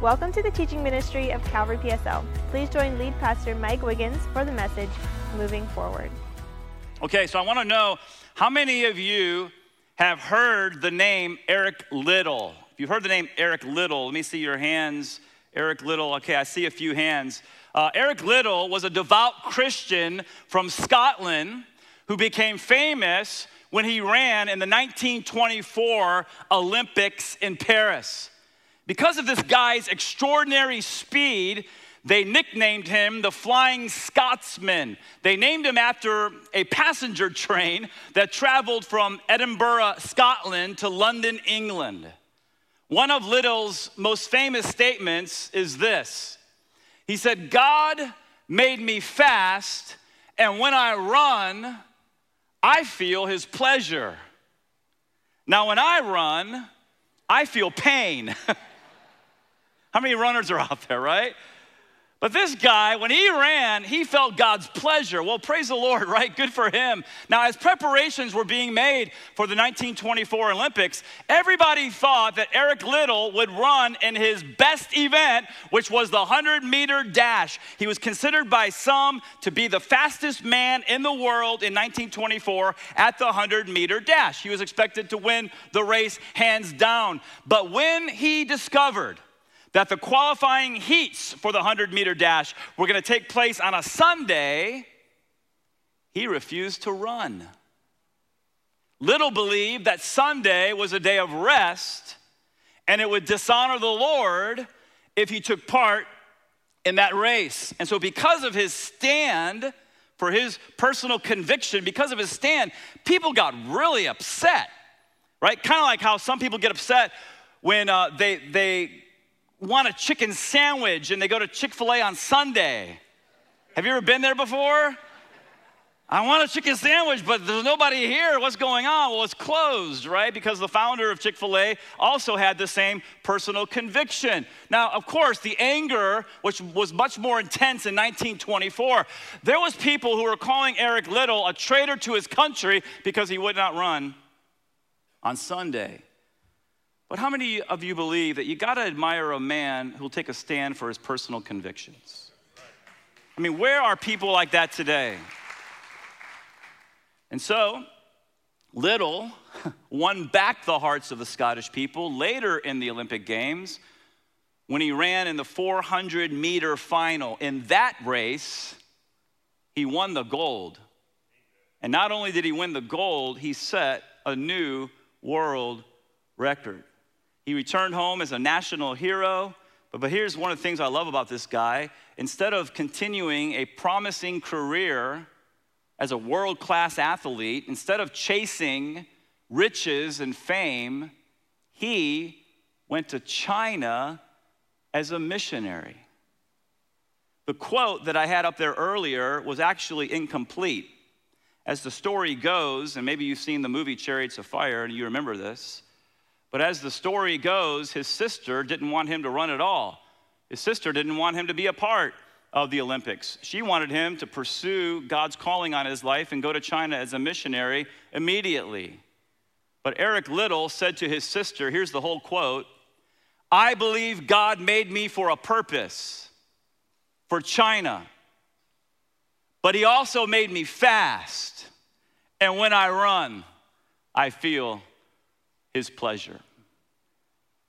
Welcome to the teaching ministry of Calvary PSL. Please join lead pastor Mike Wiggins for the message, Moving Forward. Okay, so I want to know how many of you have heard the name Eric Little? If you've heard the name Eric Little, let me see your hands. Eric Little, okay, I see a few hands. Eric Little was a devout Christian from Scotland who became famous when he ran in the 1924 Olympics in Paris. Because of this guy's extraordinary speed, they nicknamed him the Flying Scotsman. They named him after a passenger train that traveled from Edinburgh, Scotland to London, England. One of Little's most famous statements is this. He said, "God made me fast, and when I run, I feel his pleasure. Now, when I run, I feel pain." How many runners are out there, right? But this guy, when he ran, he felt God's pleasure. Well, praise the Lord, right? Good for him. Now, as preparations were being made for the 1924 Olympics, everybody thought that Eric Little would run in his best event, which was the 100-meter dash. He was considered by some to be the fastest man in the world in 1924 at the 100-meter dash. He was expected to win the race hands down. But when he discovered that the qualifying heats for the 100-meter dash were going to take place on a Sunday, he refused to run. Little believed that Sunday was a day of rest, and it would dishonor the Lord if he took part in that race. And so because of his stand, for his personal conviction, because of his stand, people got really upset, right? Kind of like how some people get upset when they want a chicken sandwich and they go to Chick-fil-A on Sunday. Have you ever been there before? I want a chicken sandwich, but there's nobody here. What's going on? Well, it's closed, right? Because the founder of Chick-fil-A also had the same personal conviction. Now, of course, the anger, which was much more intense in 1924, there was people who were calling Eric Little a traitor to his country because he would not run on Sunday. But how many of you believe that you gotta admire a man who'll take a stand for his personal convictions? I mean, where are people like that today? And so, Little won back the hearts of the Scottish people later in the Olympic Games when he ran in the 400-meter final. In that race, he won the gold. And not only did he win the gold, he set a new world record. He returned home as a national hero, but here's one of the things I love about this guy. Instead of continuing a promising career as a world-class athlete, instead of chasing riches and fame, he went to China as a missionary. The quote that I had up there earlier was actually incomplete. As the story goes, and maybe you've seen the movie Chariots of Fire, and you remember this, but as the story goes, his sister didn't want him to run at all. His sister didn't want him to be a part of the Olympics. She wanted him to pursue God's calling on his life and go to China as a missionary immediately. But Eric Little said to his sister, here's the whole quote, "I believe God made me for a purpose, for China, but he also made me fast. And when I run, I feel his pleasure."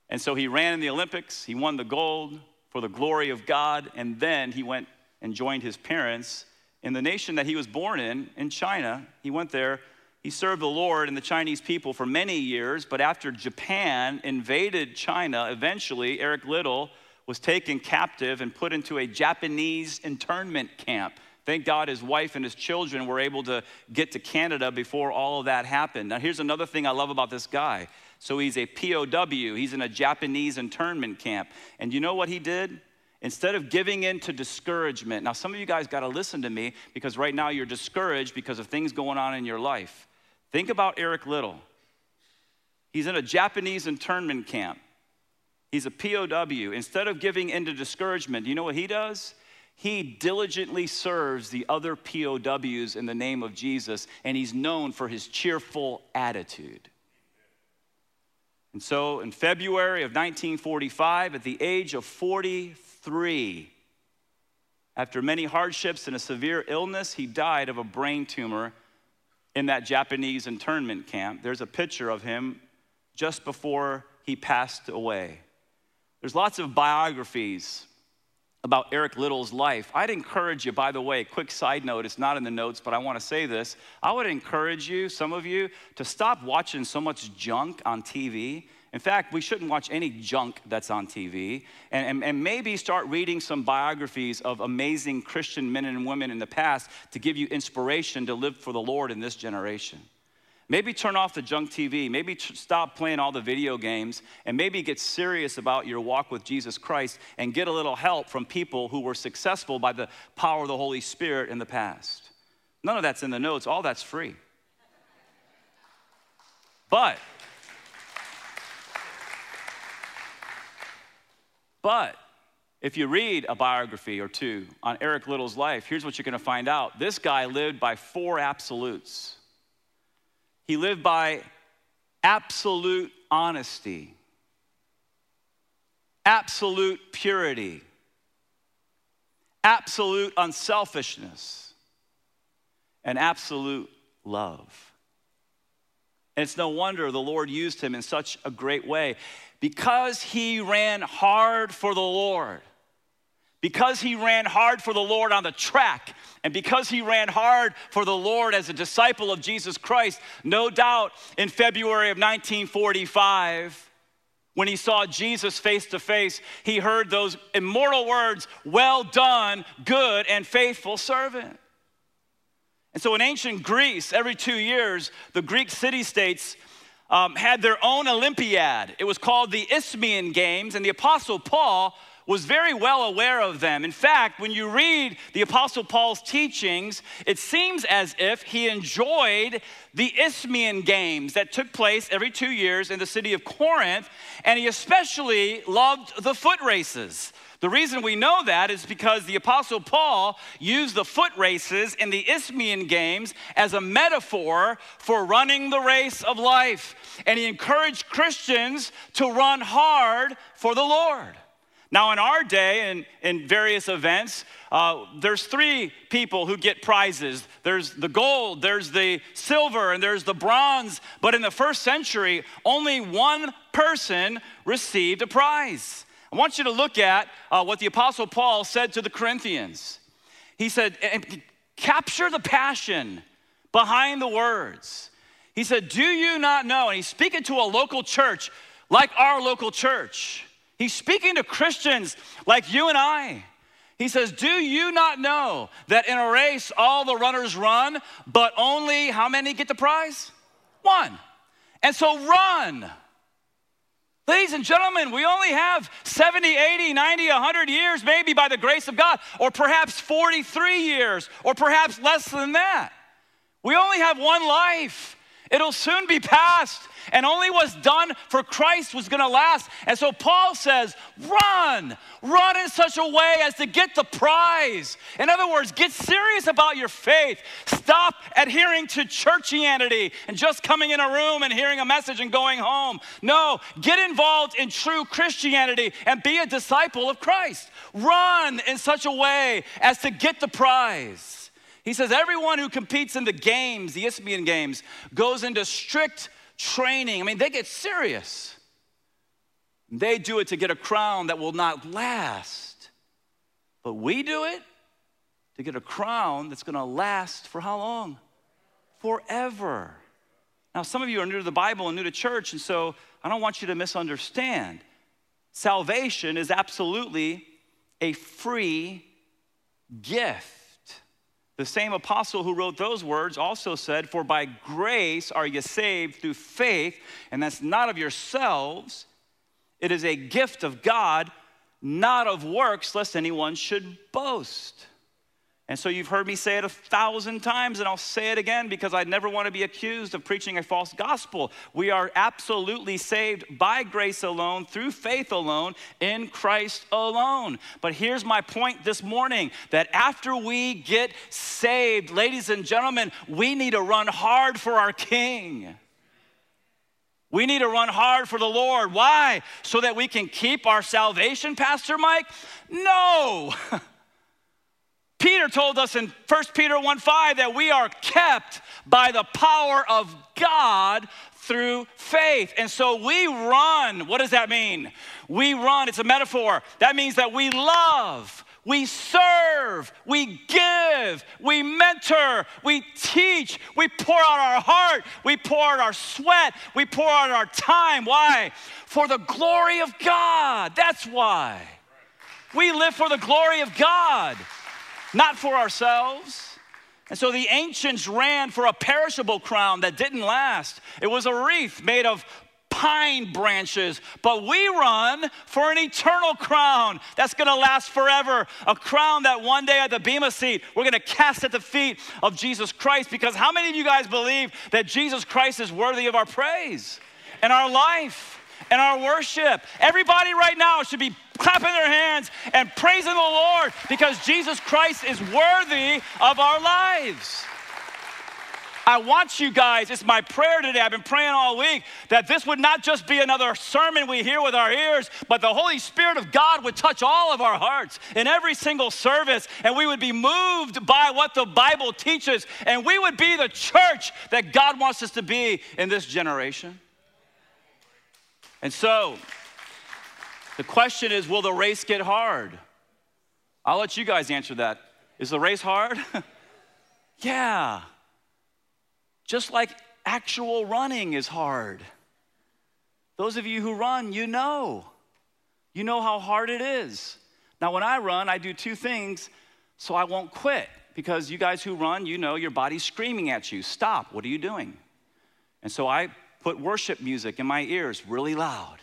And so he ran in the Olympics, he won the gold for the glory of God, and then he went and joined his parents in the nation that he was born in China. He went there, he served the Lord and the Chinese people for many years, but after Japan invaded China, eventually Eric Little was taken captive and put into a Japanese internment camp. Thank God his wife and his children were able to get to Canada before all of that happened. Now, here's another thing I love about this guy. So he's a POW. He's in a Japanese internment camp. And you know what he did? Instead of giving in to discouragement. Now, some of you guys got to listen to me because right now you're discouraged because of things going on in your life. Think about Eric Little. He's in a Japanese internment camp. He's a POW. Instead of giving in to discouragement, you know what he does? He diligently serves the other POWs in the name of Jesus, and he's known for his cheerful attitude. And so in February of 1945, at the age of 43, after many hardships and a severe illness, he died of a brain tumor in that Japanese internment camp. There's a picture of him just before he passed away. There's lots of biographies about Eric Little's life. I'd encourage you, by the way, quick side note, it's not in the notes, but I want to say this. I would encourage you, some of you, to stop watching so much junk on TV. In fact, we shouldn't watch any junk that's on TV. And maybe start reading some biographies of amazing Christian men and women in the past to give you inspiration to live for the Lord in this generation. Maybe turn off the junk TV. Maybe stop playing all the video games, and maybe get serious about your walk with Jesus Christ and get a little help from people who were successful by the power of the Holy Spirit in the past. None of that's in the notes. All that's free. But if you read a biography or two on Eric Little's life, here's what you're going to find out. This guy lived by four absolutes. He lived by absolute honesty, absolute purity, absolute unselfishness, and absolute love. And it's no wonder the Lord used him in such a great way. Because he ran hard for the Lord, because he ran hard for the Lord on the track, and because he ran hard for the Lord as a disciple of Jesus Christ, no doubt in February of 1945, when he saw Jesus face to face, he heard those immortal words, "Well done, good and faithful servant." And so in ancient Greece, every 2 years, the Greek city-states had their own Olympiad. It was called the Isthmian Games, and the Apostle Paul was very well aware of them. In fact, when you read the Apostle Paul's teachings, it seems as if he enjoyed the Isthmian Games that took place every 2 years in the city of Corinth, and he especially loved the foot races. The reason we know that is because the Apostle Paul used the foot races in the Isthmian Games as a metaphor for running the race of life, and he encouraged Christians to run hard for the Lord. Now in our day, in various events, there's three people who get prizes. There's the gold, there's the silver, and there's the bronze. But in the first century, only one person received a prize. I want you to look at what the Apostle Paul said to the Corinthians. He said, capture the passion behind the words. He said, do you not know? And he's speaking to a local church like our local church. He's speaking to Christians like you and I. He says, do you not know that in a race all the runners run, but only how many get the prize? One. And so run. Ladies and gentlemen, we only have 70, 80, 90, 100 years, maybe by the grace of God, or perhaps 43 years, or perhaps less than that. We only have one life. It'll soon be past, and only what's done for Christ was gonna last. And so Paul says, run! Run in such a way as to get the prize. In other words, get serious about your faith. Stop adhering to churchianity and just coming in a room and hearing a message and going home. No, get involved in true Christianity and be a disciple of Christ. Run in such a way as to get the prize. He says, everyone who competes in the games, the Isthmian Games, goes into strict training. I mean, they get serious. They do it to get a crown that will not last. But we do it to get a crown that's going to last for how long? Forever. Now, some of you are new to the Bible and new to church, and so I don't want you to misunderstand. Salvation is absolutely a free gift. The same apostle who wrote those words also said, for by grace are you saved through faith, and that's not of yourselves. It is a gift of God, not of works, lest anyone should boast. And so you've heard me say it 1,000 times, and I'll say it again because I never want to be accused of preaching a false gospel. We are absolutely saved by grace alone, through faith alone, in Christ alone. But here's my point this morning, that after we get saved, ladies and gentlemen, we need to run hard for our King. We need to run hard for the Lord. Why? So that we can keep our salvation, Pastor Mike? No. Peter told us in 1 Peter 1:5 that we are kept by the power of God through faith. And so we run. What does that mean? We run. It's a metaphor. That means that we love, we serve, we give, we mentor, we teach, we pour out our heart, we pour out our sweat, we pour out our time. Why? For the glory of God. That's why. We live for the glory of God, not for ourselves. And so the ancients ran for a perishable crown that didn't last. It was a wreath made of pine branches, but we run for an eternal crown that's going to last forever, a crown that one day at the Bema seat, we're going to cast at the feet of Jesus Christ, because how many of you guys believe that Jesus Christ is worthy of our praise and our life and our worship? Everybody right now should be clapping their hands and praising the Lord, because Jesus Christ is worthy of our lives. I want you guys, it's my prayer today, I've been praying all week, that this would not just be another sermon we hear with our ears, but the Holy Spirit of God would touch all of our hearts in every single service, and we would be moved by what the Bible teaches, and we would be the church that God wants us to be in this generation. And so, the question is, will the race get hard? I'll let you guys answer that. Is the race hard? Yeah. Just like actual running is hard. Those of you who run, you know how hard it is. Now, when I run, I do two things so I won't quit, because you guys who run, you know your body's screaming at you, stop, what are you doing? And so I put worship music in my ears really loud.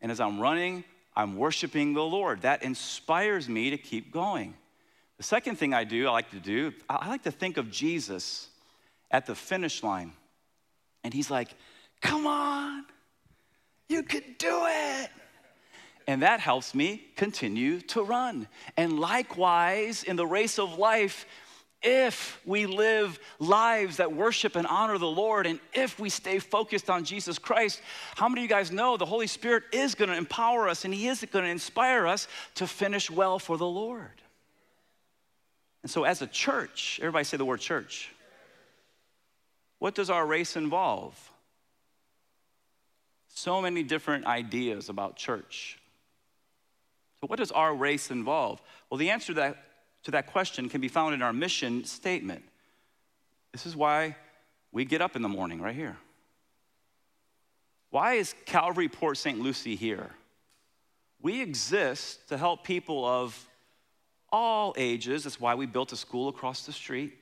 And as I'm running, I'm worshiping the Lord. That inspires me to keep going. The second thing I do, I like to think of Jesus at the finish line. And he's like, come on, you can do it. And that helps me continue to run. And likewise, in the race of life, if we live lives that worship and honor the Lord, and if we stay focused on Jesus Christ, how many of you guys know the Holy Spirit is gonna empower us, and he is gonna inspire us to finish well for the Lord? And so as a church, everybody say the word church. What does our race involve? So many different ideas about church. So what does our race involve? Well, the answer to that question can be found in our mission statement. This is why we get up in the morning right here. Why is Calvary Port St. Lucie here? We exist to help people of all ages. That's why we built a school across the street,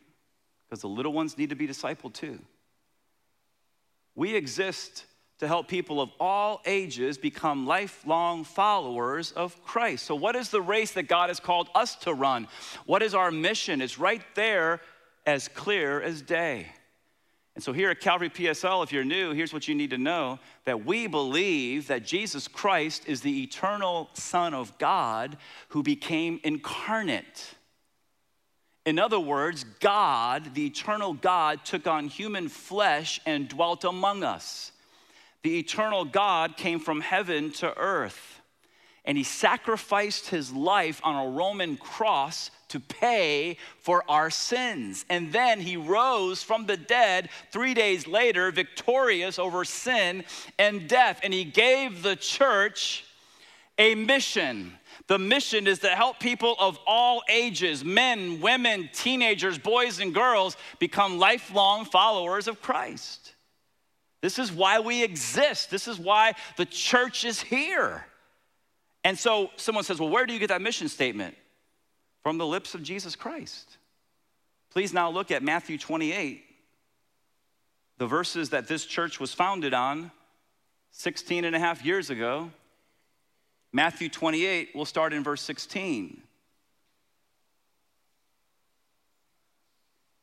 because the little ones need to be discipled too. We exist to help people of all ages become lifelong followers of Christ. So what is the race that God has called us to run? What is our mission? It's right there, as clear as day. And so here at Calvary PSL, if you're new, here's what you need to know, that we believe that Jesus Christ is the eternal Son of God who became incarnate. In other words, God, the eternal God, took on human flesh and dwelt among us. The eternal God came from heaven to earth, and he sacrificed his life on a Roman cross to pay for our sins. And then he rose from the dead 3 days later, victorious over sin and death. And he gave the church a mission. The mission is to help people of all ages, men, women, teenagers, boys, and girls, become lifelong followers of Christ. This is why we exist. This is why the church is here. And so someone says, well, where do you get that mission statement? From the lips of Jesus Christ. Please now look at Matthew 28, the verses that this church was founded on 16 and a half years ago. Matthew 28, we'll start in verse 16.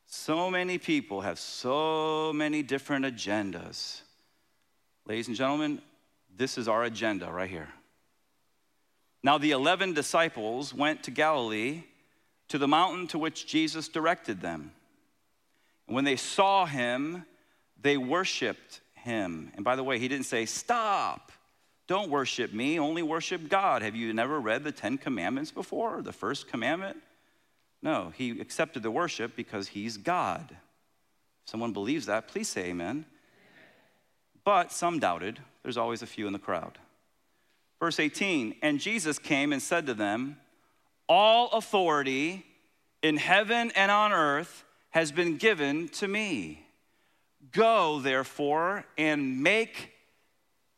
So many people have so many different agendas. Ladies and gentlemen, this is our agenda right here. Now the 11 disciples went to Galilee, to the mountain to which Jesus directed them. And when they saw him, they worshiped him. And by the way, he didn't say, stop, don't worship me, only worship God. Have you never read the Ten Commandments before, the first commandment? No, he accepted the worship because he's God. If someone believes that, please say amen. But some doubted. There's always a few in the crowd. Verse 18, and Jesus came and said to them, all authority in heaven and on earth has been given to me. Go, therefore, and make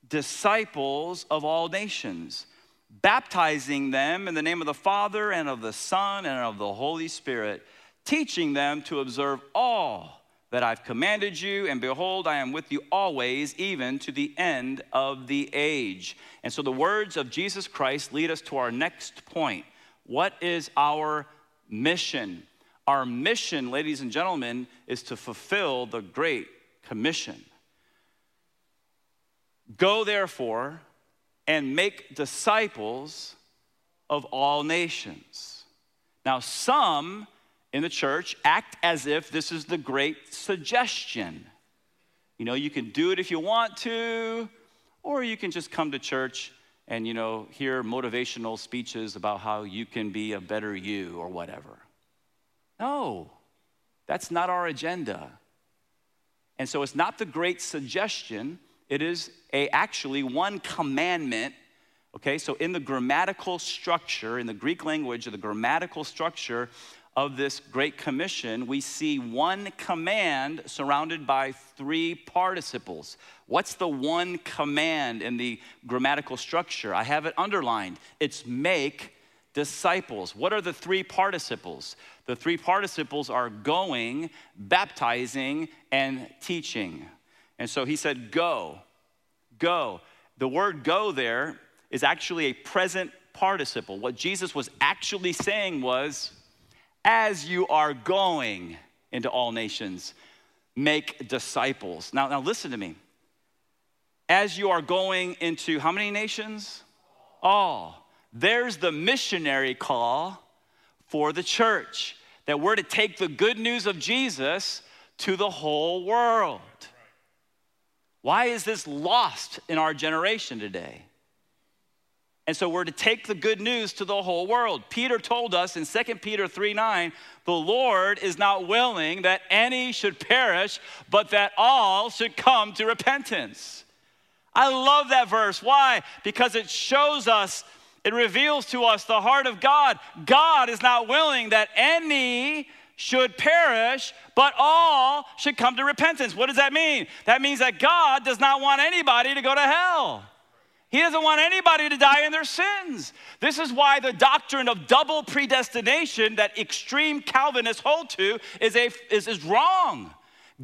disciples of all nations, baptizing them in the name of the Father and of the Son and of the Holy Spirit, teaching them to observe all that I've commanded you, and behold, I am with you always, even to the end of the age. And so the words of Jesus Christ lead us to our next point. What is our mission? Our mission, ladies and gentlemen, is to fulfill the Great Commission. Go, therefore, and make disciples of all nations. Now, some in the church act as if this is the great suggestion. You know, you can do it if you want to, or you can just come to church and, you know, hear motivational speeches about how you can be a better you or whatever. No, that's not our agenda. And so it's not the great suggestion. It is actually one commandment, okay? So in the grammatical structure, in the Greek language, the grammatical structure of this Great Commission, we see one command surrounded by three participles. What's the one command in the grammatical structure? I have it underlined. It's make disciples. What are the three participles? The three participles are going, baptizing, and teaching. And so he said, go, go. The word go there is actually a present participle. What Jesus was actually saying was, as you are going into all nations, make disciples. Now listen to me. As you are going into how many nations? All. There's the missionary call for the church, that we're to take the good news of Jesus to the whole world. Why is this lost in our generation today? And so we're to take the good news to the whole world. Peter told us in 2 Peter 3:9, the Lord is not willing that any should perish, but that all should come to repentance. I love that verse. Why? Because it shows us, it reveals to us the heart of God. God is not willing that any should perish, but all should come to repentance. What does that mean? That means that God does not want anybody to go to hell. He doesn't want anybody to die in their sins. This is why the doctrine of double predestination that extreme Calvinists hold to is wrong.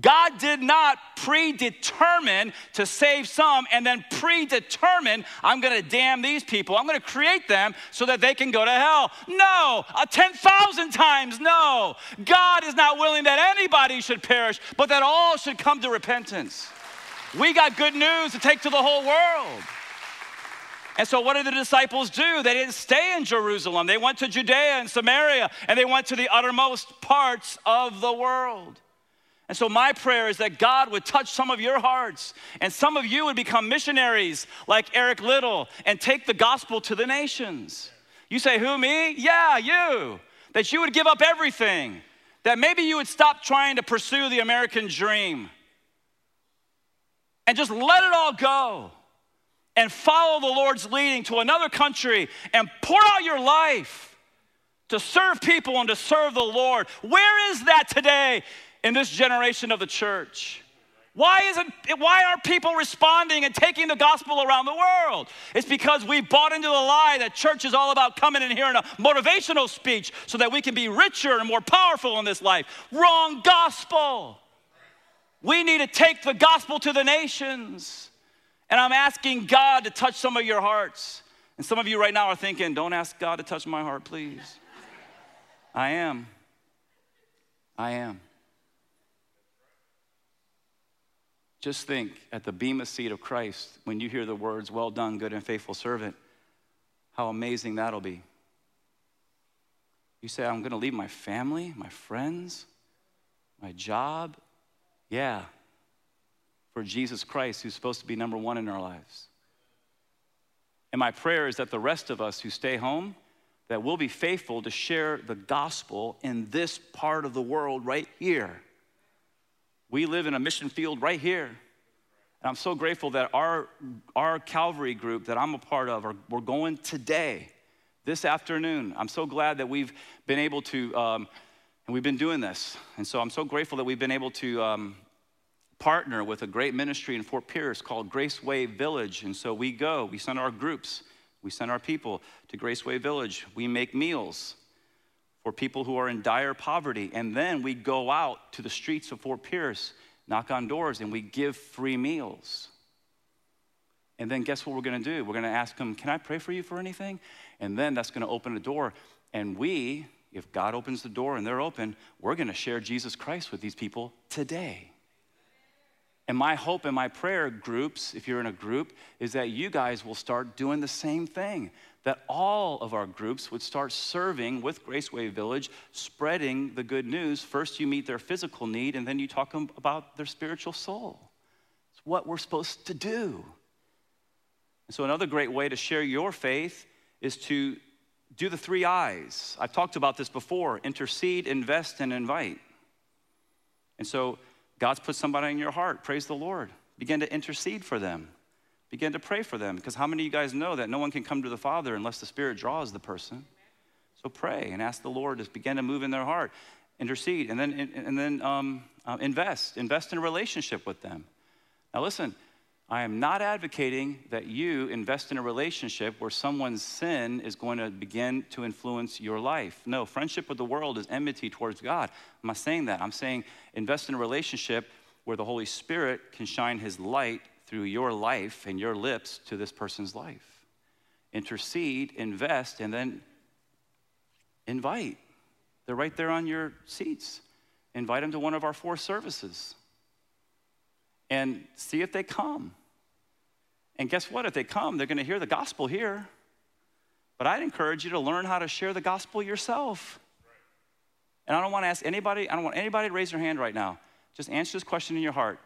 God did not predetermine to save some and then predetermine, I'm going to damn these people. I'm going to create them so that they can go to hell. No, 10,000 times no. God is not willing that anybody should perish, but that all should come to repentance. We got good news to take to the whole world. And so what did the disciples do? They didn't stay in Jerusalem. They went to Judea and Samaria, and they went to the uttermost parts of the world. And so my prayer is that God would touch some of your hearts, and some of you would become missionaries like Eric Little and take the gospel to the nations. You say, who, me? Yeah, you. That you would give up everything. That maybe you would stop trying to pursue the American dream and just let it all go and follow the Lord's leading to another country and pour out your life to serve people and to serve the Lord. Where is that today? In this generation of the church, why aren't people responding and taking the gospel around the world? It's because we bought into the lie that church is all about coming and hearing a motivational speech so that we can be richer and more powerful in this life. Wrong gospel. We need to take the gospel to the nations. And I'm asking God to touch some of your hearts. And some of you right now are thinking, don't ask God to touch my heart, please. I am. Just think at the Bema seat of Christ when you hear the words, well done, good and faithful servant, how amazing that'll be. You say, I'm going to leave my family, my friends, my job. Yeah, for Jesus Christ, who's supposed to be number one in our lives. And my prayer is that the rest of us who stay home, that we'll be faithful to share the gospel in this part of the world right here. We live in a mission field right here. And I'm so grateful that our Calvary group that I'm a part of, we're going today, this afternoon. I'm so glad that we've been able to, and we've been doing this. And so I'm so grateful that we've been able to partner with a great ministry in Fort Pierce called Graceway Village. And so we go, we send our groups, we send our people to Graceway Village. We make meals for people who are in dire poverty. And then we go out to the streets of Fort Pierce, knock on doors, and we give free meals. And then guess what we're gonna do? We're gonna ask them, can I pray for you for anything? And then that's gonna open a door. And we, if God opens the door and they're open, we're gonna share Jesus Christ with these people today. And my hope and my prayer, groups, if you're in a group, is that you guys will start doing the same thing, that all of our groups would start serving with Graceway Village, spreading the good news. First you meet their physical need, and then you talk about their spiritual soul. It's what we're supposed to do. And so another great way to share your faith is to do the three I's. I've talked about this before: intercede, invest, and invite. And so God's put somebody in your heart, praise the Lord. Begin to intercede for them. Begin to pray for them, because how many of you guys know that no one can come to the Father unless the Spirit draws the person? So pray and ask the Lord to begin to move in their heart. Intercede, and then invest. Invest in a relationship with them. Now listen, I am not advocating that you invest in a relationship where someone's sin is going to begin to influence your life. No, friendship with the world is enmity towards God. I'm not saying that. I'm saying invest in a relationship where the Holy Spirit can shine his light through your life and your lips to this person's life. Intercede, invest, and then invite. They're right there on your seats. Invite them to one of our four services. And see if they come. And guess what? If they come, they're going to hear the gospel here. But I'd encourage you to learn how to share the gospel yourself. And I don't want anybody to raise their hand right now. Just answer this question in your heart.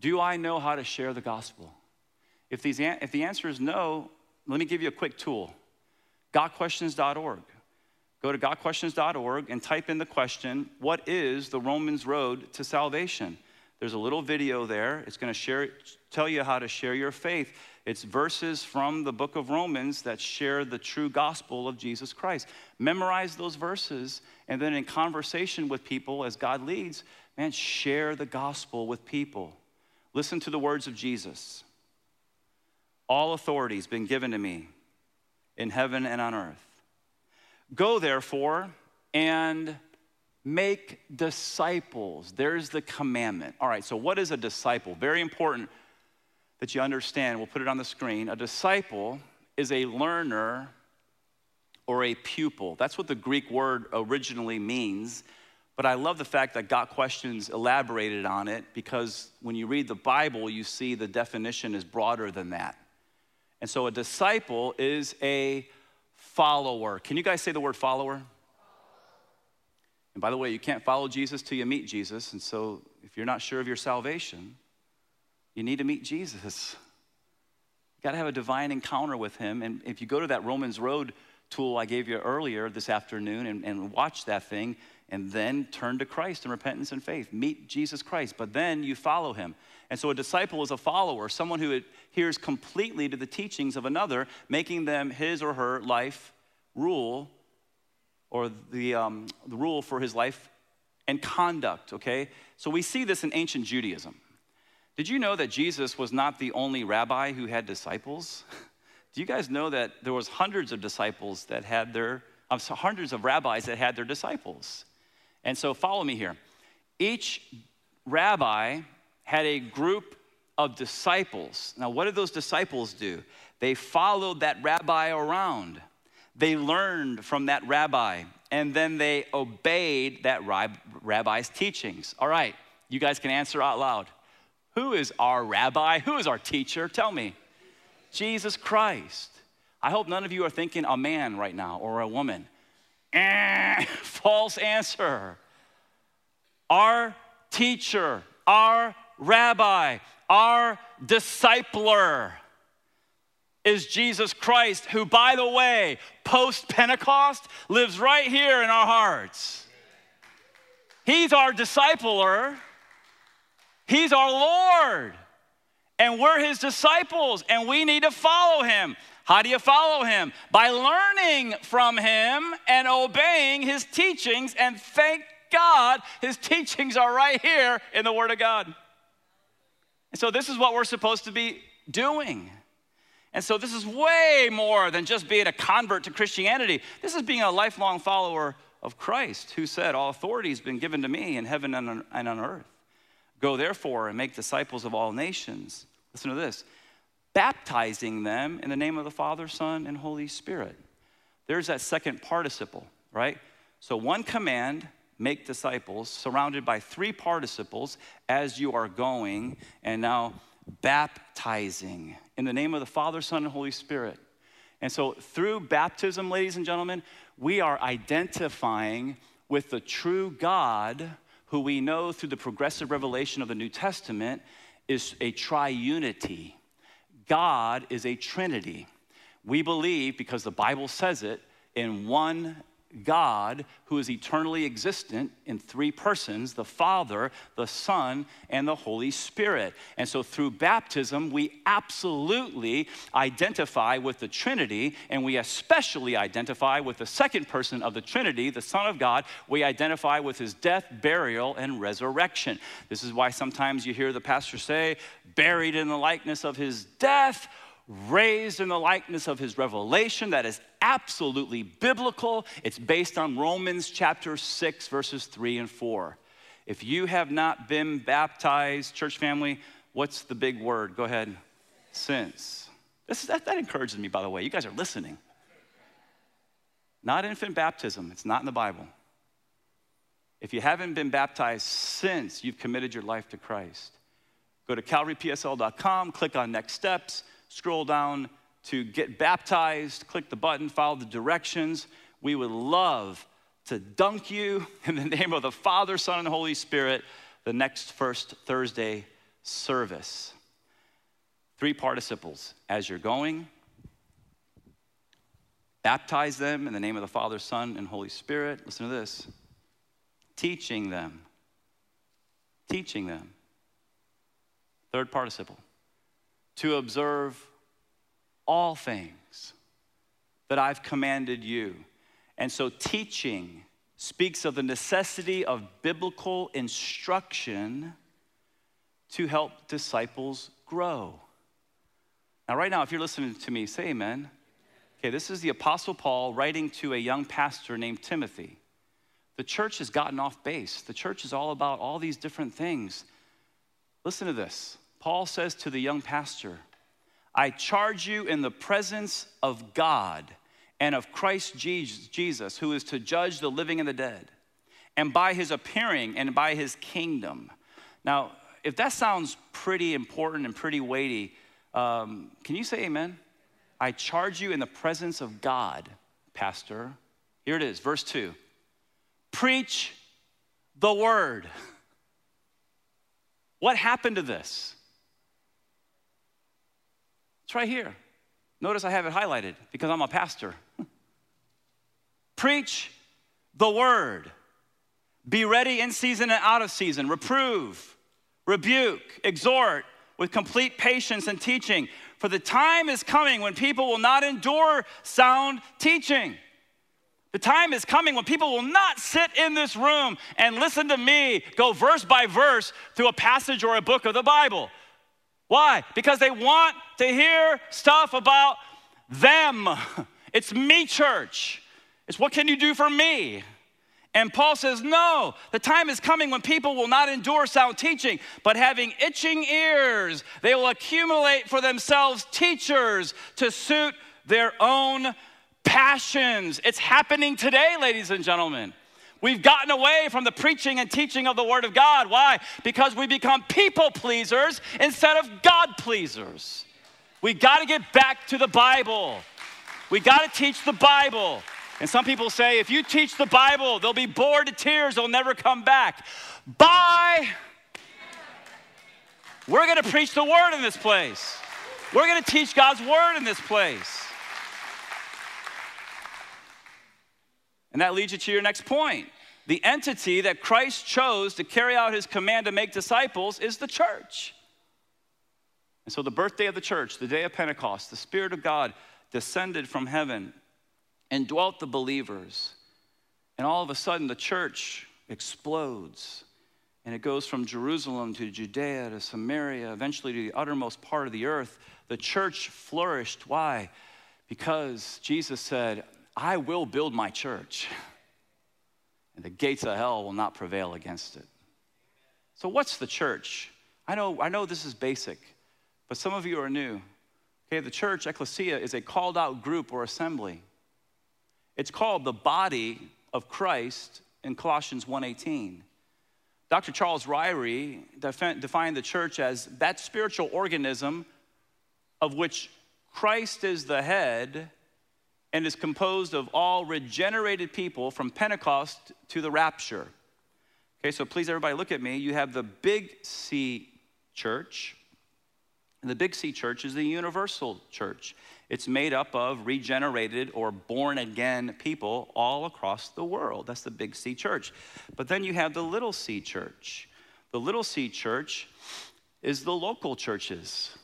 Do I know how to share the gospel? If the answer is no, let me give you a quick tool. GodQuestions.org. Go to GodQuestions.org and type in the question, what is the Romans Road to Salvation? There's a little video there. It's gonna tell you how to share your faith. It's verses from the book of Romans that share the true gospel of Jesus Christ. Memorize those verses, and then in conversation with people as God leads, man, share the gospel with people. Listen to the words of Jesus. All authority has been given to me in heaven and on earth. Go therefore and make disciples. There's the commandment. All right, so what is a disciple? Very important that you understand. We'll put it on the screen. A disciple is a learner or a pupil. That's what the Greek word originally means. But I love the fact that Got Questions elaborated on it, because when you read the Bible, you see the definition is broader than that. And so a disciple is a follower. Can you guys say the word follower? And by the way, you can't follow Jesus till you meet Jesus. And so if you're not sure of your salvation, you need to meet Jesus. You gotta have a divine encounter with him. And if you go to that Romans Road tool I gave you earlier this afternoon and watch that thing, and then turn to Christ in repentance and faith. Meet Jesus Christ, but then you follow him. And so a disciple is a follower, someone who adheres completely to the teachings of another, making them his or her life rule, or the rule for his life and conduct, okay? So we see this in ancient Judaism. Did you know that Jesus was not the only rabbi who had disciples? Do you guys know that there was hundreds of rabbis that had their disciples? And so follow me here. Each rabbi had a group of disciples. Now, what did those disciples do? They followed that rabbi around. They learned from that rabbi, and then they obeyed that rabbi's teachings. All right, you guys can answer out loud. Who is our rabbi? Who is our teacher? Tell me. Jesus Christ. I hope none of you are thinking a man right now or a woman. False answer. Our teacher, our Rabbi, our discipler is Jesus Christ, who, by the way, post-Pentecost lives right here in our hearts. He's our discipler. He's our Lord. And we're his disciples, and we need to follow him. How do you follow him? By learning from him and obeying his teachings. And thank God, his teachings are right here in the Word of God. And so this is what we're supposed to be doing. And so this is way more than just being a convert to Christianity. This is being a lifelong follower of Christ, who said, all authority has been given to me in heaven and on earth. Go therefore and make disciples of all nations. Listen to this. Baptizing them in the name of the Father, Son, and Holy Spirit. There's that second participle, right? So one command, make disciples, surrounded by three participles, as you are going, and now baptizing in the name of the Father, Son, and Holy Spirit. And so through baptism, ladies and gentlemen, we are identifying with the true God, who we know through the progressive revelation of the New Testament is a triunity. God is a Trinity. We believe, because the Bible says it, in one God who is eternally existent in three persons, the Father, the Son, and the Holy Spirit. And so through baptism, we absolutely identify with the Trinity, and we especially identify with the second person of the Trinity, the Son of God. We identify with his death, burial, and resurrection. This is why sometimes you hear the pastor say, buried in the likeness of his death, raised in the likeness of his revelation. That is absolutely biblical. It's based on Romans chapter 6, verses 3 and 4. If you have not been baptized, church family, what's the big word? Go ahead. Since. That encourages me, by the way. You guys are listening. Not infant baptism. It's not in the Bible. If you haven't been baptized since you've committed your life to Christ, go to calvarypsl.com, click on Next Steps, scroll down to Get Baptized, click the button, follow the directions. We would love to dunk you in the name of the Father, Son, and Holy Spirit the next First Thursday service. Three participles. As you're going, baptize them in the name of the Father, Son, and Holy Spirit. Listen to this. Teaching them. Teaching them. Third participle. To observe all things that I've commanded you. And so teaching speaks of the necessity of biblical instruction to help disciples grow. Now, right now, if you're listening to me, say amen. Okay, this is the Apostle Paul writing to a young pastor named Timothy. The church has gotten off base. The church is all about all these different things. Listen to this. Paul says to the young pastor, I charge you in the presence of God and of Christ Jesus, who is to judge the living and the dead, and by his appearing and by his kingdom. Now, if that sounds pretty important and pretty weighty, can you say amen? I charge you in the presence of God, pastor. Here it is, verse 2. Preach the word. What happened to this? It's right here. Notice I have it highlighted because I'm a pastor. Preach the word. Be ready in season and out of season. Reprove, rebuke, exhort with complete patience and teaching. For the time is coming when people will not endure sound teaching. The time is coming when people will not sit in this room and listen to me go verse by verse through a passage or a book of the Bible. Why? Because they want to hear stuff about them. It's me, church. It's what can you do for me? And Paul says, no, the time is coming when people will not endure sound teaching, but having itching ears, they will accumulate for themselves teachers to suit their own passions. It's happening today, ladies and gentlemen. We've gotten away from the preaching and teaching of the Word of God. Why? Because we become people pleasers instead of God pleasers. We got to get back to the Bible. We got to teach the Bible. And some people say, if you teach the Bible, they'll be bored to tears. They'll never come back. Bye. We're going to preach the word in this place. We're going to teach God's word in this place. And that leads you to your next point. The entity that Christ chose to carry out his command to make disciples is the church. And so the birthday of the church, the day of Pentecost, the Spirit of God descended from heaven and dwelt the believers. And all of a sudden, the church explodes. And it goes from Jerusalem to Judea to Samaria, eventually to the uttermost part of the earth. The church flourished. Why? Because Jesus said, I will build my church, and the gates of hell will not prevail against it. So what's the church? I know this is basic, but some of you are new. Okay, the church, ecclesia, is a called out group or assembly. It's called the body of Christ in Colossians 1:18. Dr. Charles Ryrie defined the church as that spiritual organism of which Christ is the head and is composed of all regenerated people from Pentecost to the rapture. Okay, so please everybody look at me. You have the Big C church. And the Big C church is the universal church. It's made up of regenerated or born again people all across the world. That's the Big C church. But then you have the Little C church. The Little C church is the local churches.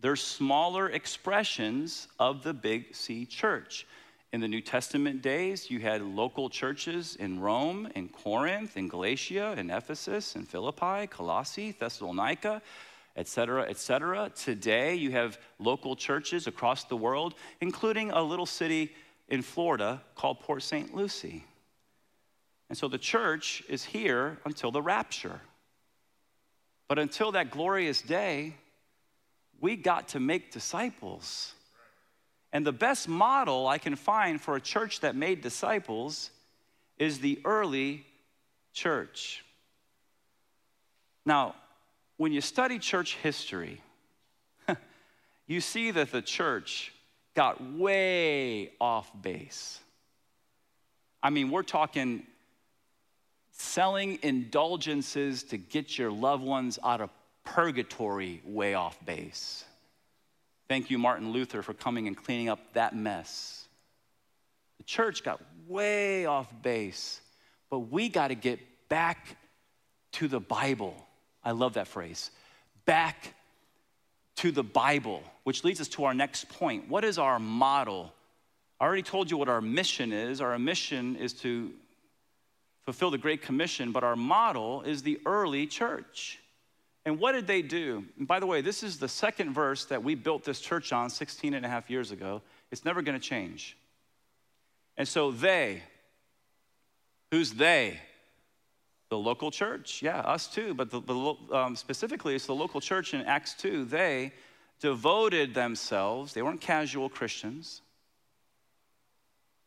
They're smaller expressions of the Big C church. In the New Testament days, you had local churches in Rome, in Corinth, in Galatia, in Ephesus, in Philippi, Colossae, Thessalonica, et cetera, et cetera. Today, you have local churches across the world, including a little city in Florida called Port St. Lucie. And so the church is here until the rapture. But until that glorious day, we got to make disciples. And the best model I can find for a church that made disciples is the early church. Now, when you study church history, you see that the church got way off base. I mean, we're talking selling indulgences to get your loved ones out of purgatory way off base. Thank you, Martin Luther, for coming and cleaning up that mess. The church got way off base, but we got to get back to the Bible. I love that phrase. Back to the Bible, which leads us to our next point. What is our model? I already told you what our mission is. Our mission is to fulfill the Great Commission, but our model is the early church. And what did they do? And by the way, this is the second verse that we built this church on 16 and a half years ago. It's never going to change. And so they, who's they? The local church. Yeah, us too. But specifically, it's the local church in Acts 2. They devoted themselves. They weren't casual Christians.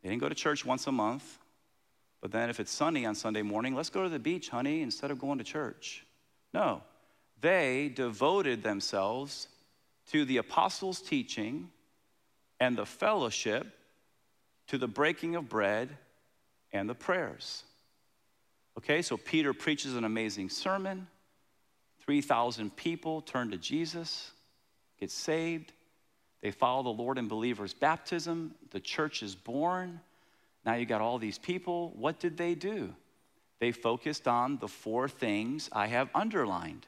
They didn't go to church once a month. But then if it's sunny on Sunday morning, let's go to the beach, honey, instead of going to church. No. They devoted themselves to the apostles' teaching and the fellowship, to the breaking of bread and the prayers. Okay, so Peter preaches an amazing sermon. 3,000 people turn to Jesus, get saved. They follow the Lord in believers' baptism. The church is born. Now you got all these people. What did they do? They focused on the four things I have underlined.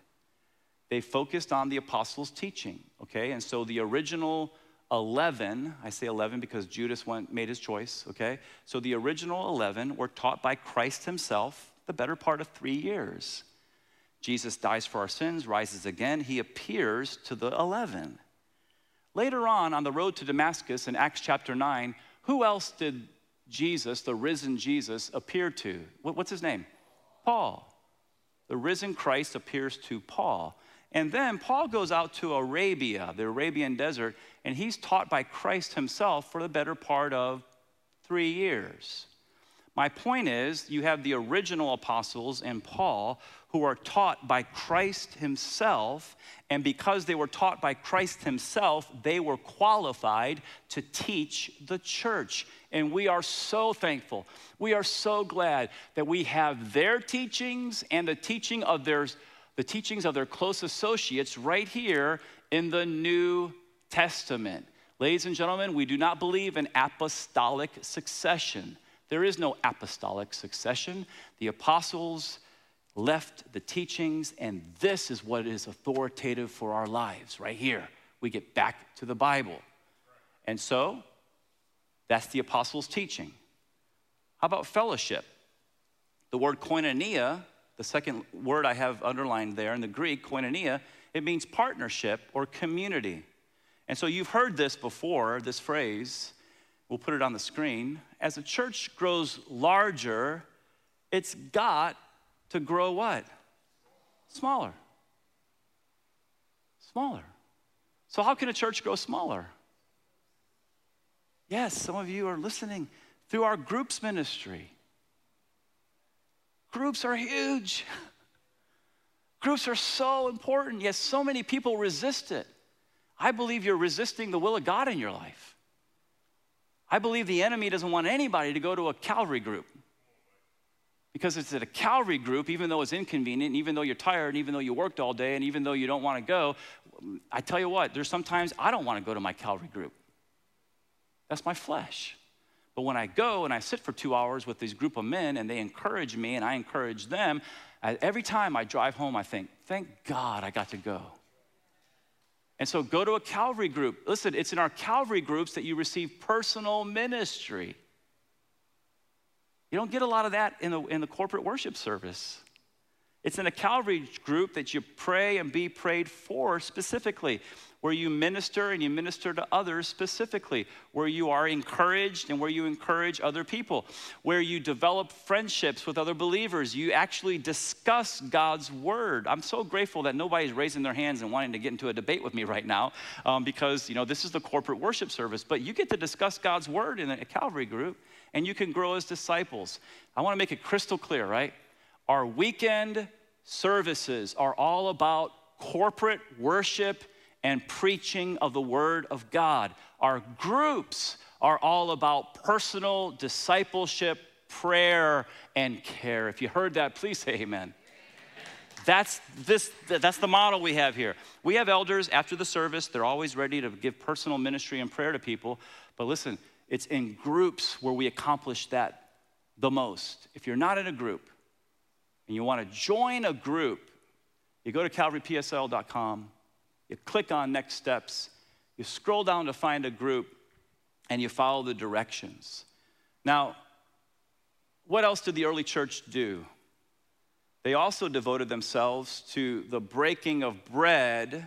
They focused on the apostles' teaching, okay? And so the original 11, I say 11 because Judas made his choice, okay? So the original 11 were taught by Christ himself the better part of 3 years. Jesus dies for our sins, rises again. He appears to the 11. Later on the road to Damascus in Acts chapter 9, who else did Jesus, the risen Jesus, appear to? What's his name? Paul. The risen Christ appears to Paul. And then Paul goes out to Arabia, the Arabian desert, and he's taught by Christ himself for the better part of 3 years. My point is, you have the original apostles and Paul who are taught by Christ himself, and because they were taught by Christ himself, they were qualified to teach the church. And we are so thankful. We are so glad that we have their teachings and the teaching of their the teachings of their close associates right here in the New Testament. Ladies and gentlemen, we do not believe in apostolic succession. There is no apostolic succession. The apostles left the teachings, and this is what is authoritative for our lives right here. We get back to the Bible. And so, that's the apostles' teaching. How about fellowship? The word koinonia, the second word I have underlined there in the Greek, koinonia, it means partnership or community. And so you've heard this before, this phrase. We'll put it on the screen. As a church grows larger, it's got to grow what? Smaller. Smaller. So how can a church grow smaller? Yes, some of you are listening through our groups ministry. Groups are huge. Groups are so important, yet so many people resist it. I believe you're resisting the will of God in your life. I believe the enemy doesn't want anybody to go to a Calvary group, because it's at a Calvary group, even though it's inconvenient, even though you're tired, and even though you worked all day, and even though you don't want to go. I tell you what, there's sometimes I don't want to go to my Calvary group. That's my flesh. But when I go and I sit for 2 hours with this group of men and they encourage me and I encourage them, every time I drive home, I think, thank God I got to go. And so go to a Calvary group. Listen, it's in our Calvary groups that you receive personal ministry. You don't get a lot of that in the corporate worship service. It's in a Calvary group that you pray and be prayed for specifically, where you minister and you minister to others specifically, where you are encouraged and where you encourage other people, where you develop friendships with other believers. You actually discuss God's word. I'm so grateful that nobody's raising their hands and wanting to get into a debate with me right now because, you know, this is the corporate worship service, but you get to discuss God's word in a Calvary group and you can grow as disciples. I want to make it crystal clear, right? Our weekend services are all about corporate worship and preaching of the Word of God. Our groups are all about personal discipleship, prayer, and care. If you heard that, please say amen. That's the model we have here. We have elders after the service. They're always ready to give personal ministry and prayer to people. But listen, it's in groups where we accomplish that the most. If you're not in a group, and you want to join a group, you go to calvarypsl.com, you click on Next Steps, you scroll down to find a group, and you follow the directions. Now, what else did the early church do? They also devoted themselves to the breaking of bread.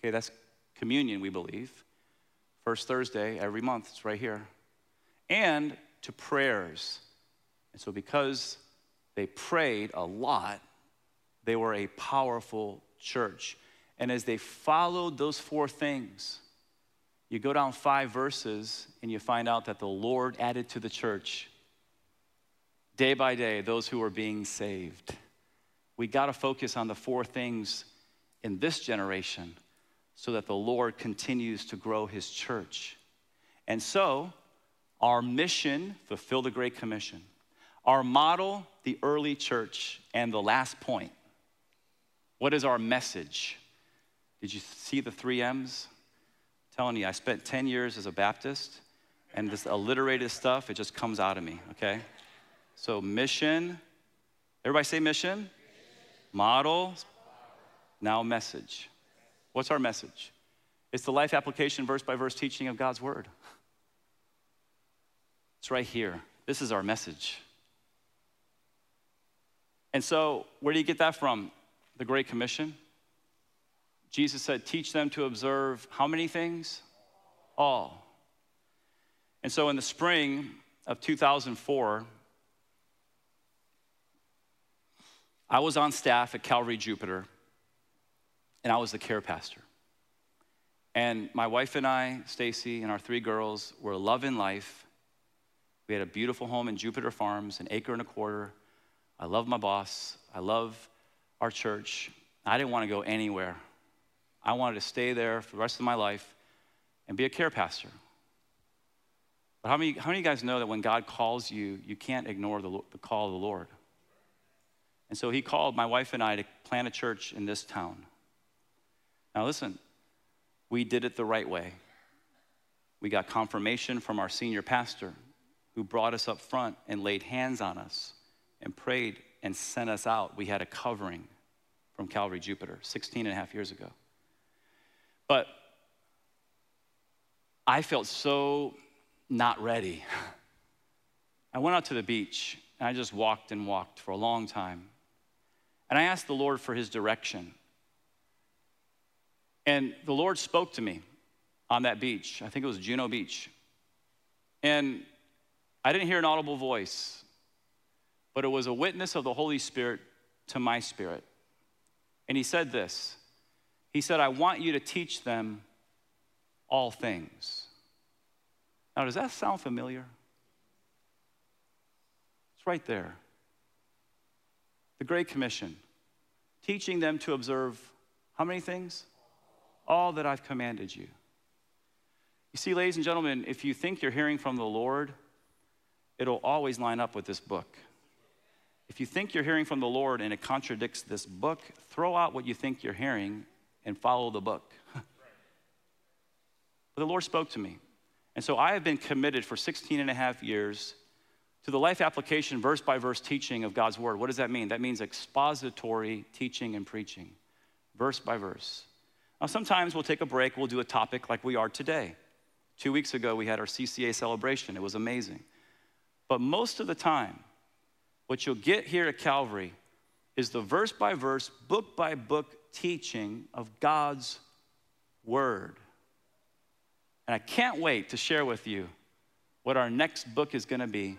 Okay, that's communion, we believe. First Thursday every month, it's right here. And to prayers. And so because they prayed a lot, they were a powerful church. And as they followed those four things, you go down 5 verses and you find out that the Lord added to the church day by day those who were being saved. We got to focus on the 4 things in this generation so that the Lord continues to grow his church. And so our mission, fulfill the Great Commission. Our model, the early church, and the last point. What is our message? Did you see the 3 M's? I'm telling you, I spent 10 years as a Baptist, and this alliterated stuff, it just comes out of me, okay? So mission, everybody say mission. Mission. Model, now message. What's our message? It's the life application, verse-by-verse teaching of God's word. It's right here. This is our message. And so, where do you get that from? The Great Commission. Jesus said, teach them to observe how many things? All. And so in the spring of 2004, I was on staff at Calvary Jupiter, and I was the care pastor. And my wife and I, Stacy, and our 3 girls were loving life. We had a beautiful home in Jupiter Farms, an acre and a quarter. I love my boss. I love our church. I didn't want to go anywhere. I wanted to stay there for the rest of my life and be a care pastor. But how many of you guys know that when God calls you, you can't ignore the call of the Lord? And so he called my wife and I to plant a church in this town. Now listen, we did it the right way. We got confirmation from our senior pastor who brought us up front and laid hands on us and prayed and sent us out. We had a covering from Calvary Jupiter 16 and a half years ago. But I felt so not ready. I went out to the beach and I just walked and walked for a long time. And I asked the Lord for his direction. And the Lord spoke to me on that beach. I think it was Juneau Beach. And I didn't hear an audible voice, but it was a witness of the Holy Spirit to my spirit. And he said this. He said, I want you to teach them all things. Now, does that sound familiar? It's right there. The Great Commission, teaching them to observe how many things? All that I've commanded you. You see, ladies and gentlemen, if you think you're hearing from the Lord, it'll always line up with this book. If you think you're hearing from the Lord and it contradicts this book, throw out what you think you're hearing and follow the book. But the Lord spoke to me. And so I have been committed for 16 and a half years to the life application, verse-by-verse teaching of God's word. What does that mean? That means expository teaching and preaching, verse by verse. Now, sometimes we'll take a break. We'll do a topic like we are today. 2 weeks ago, we had our CCA celebration. It was amazing. But most of the time, what you'll get here at Calvary is the verse-by-verse, book-by-book teaching of God's word. And I can't wait to share with you what our next book is going to be.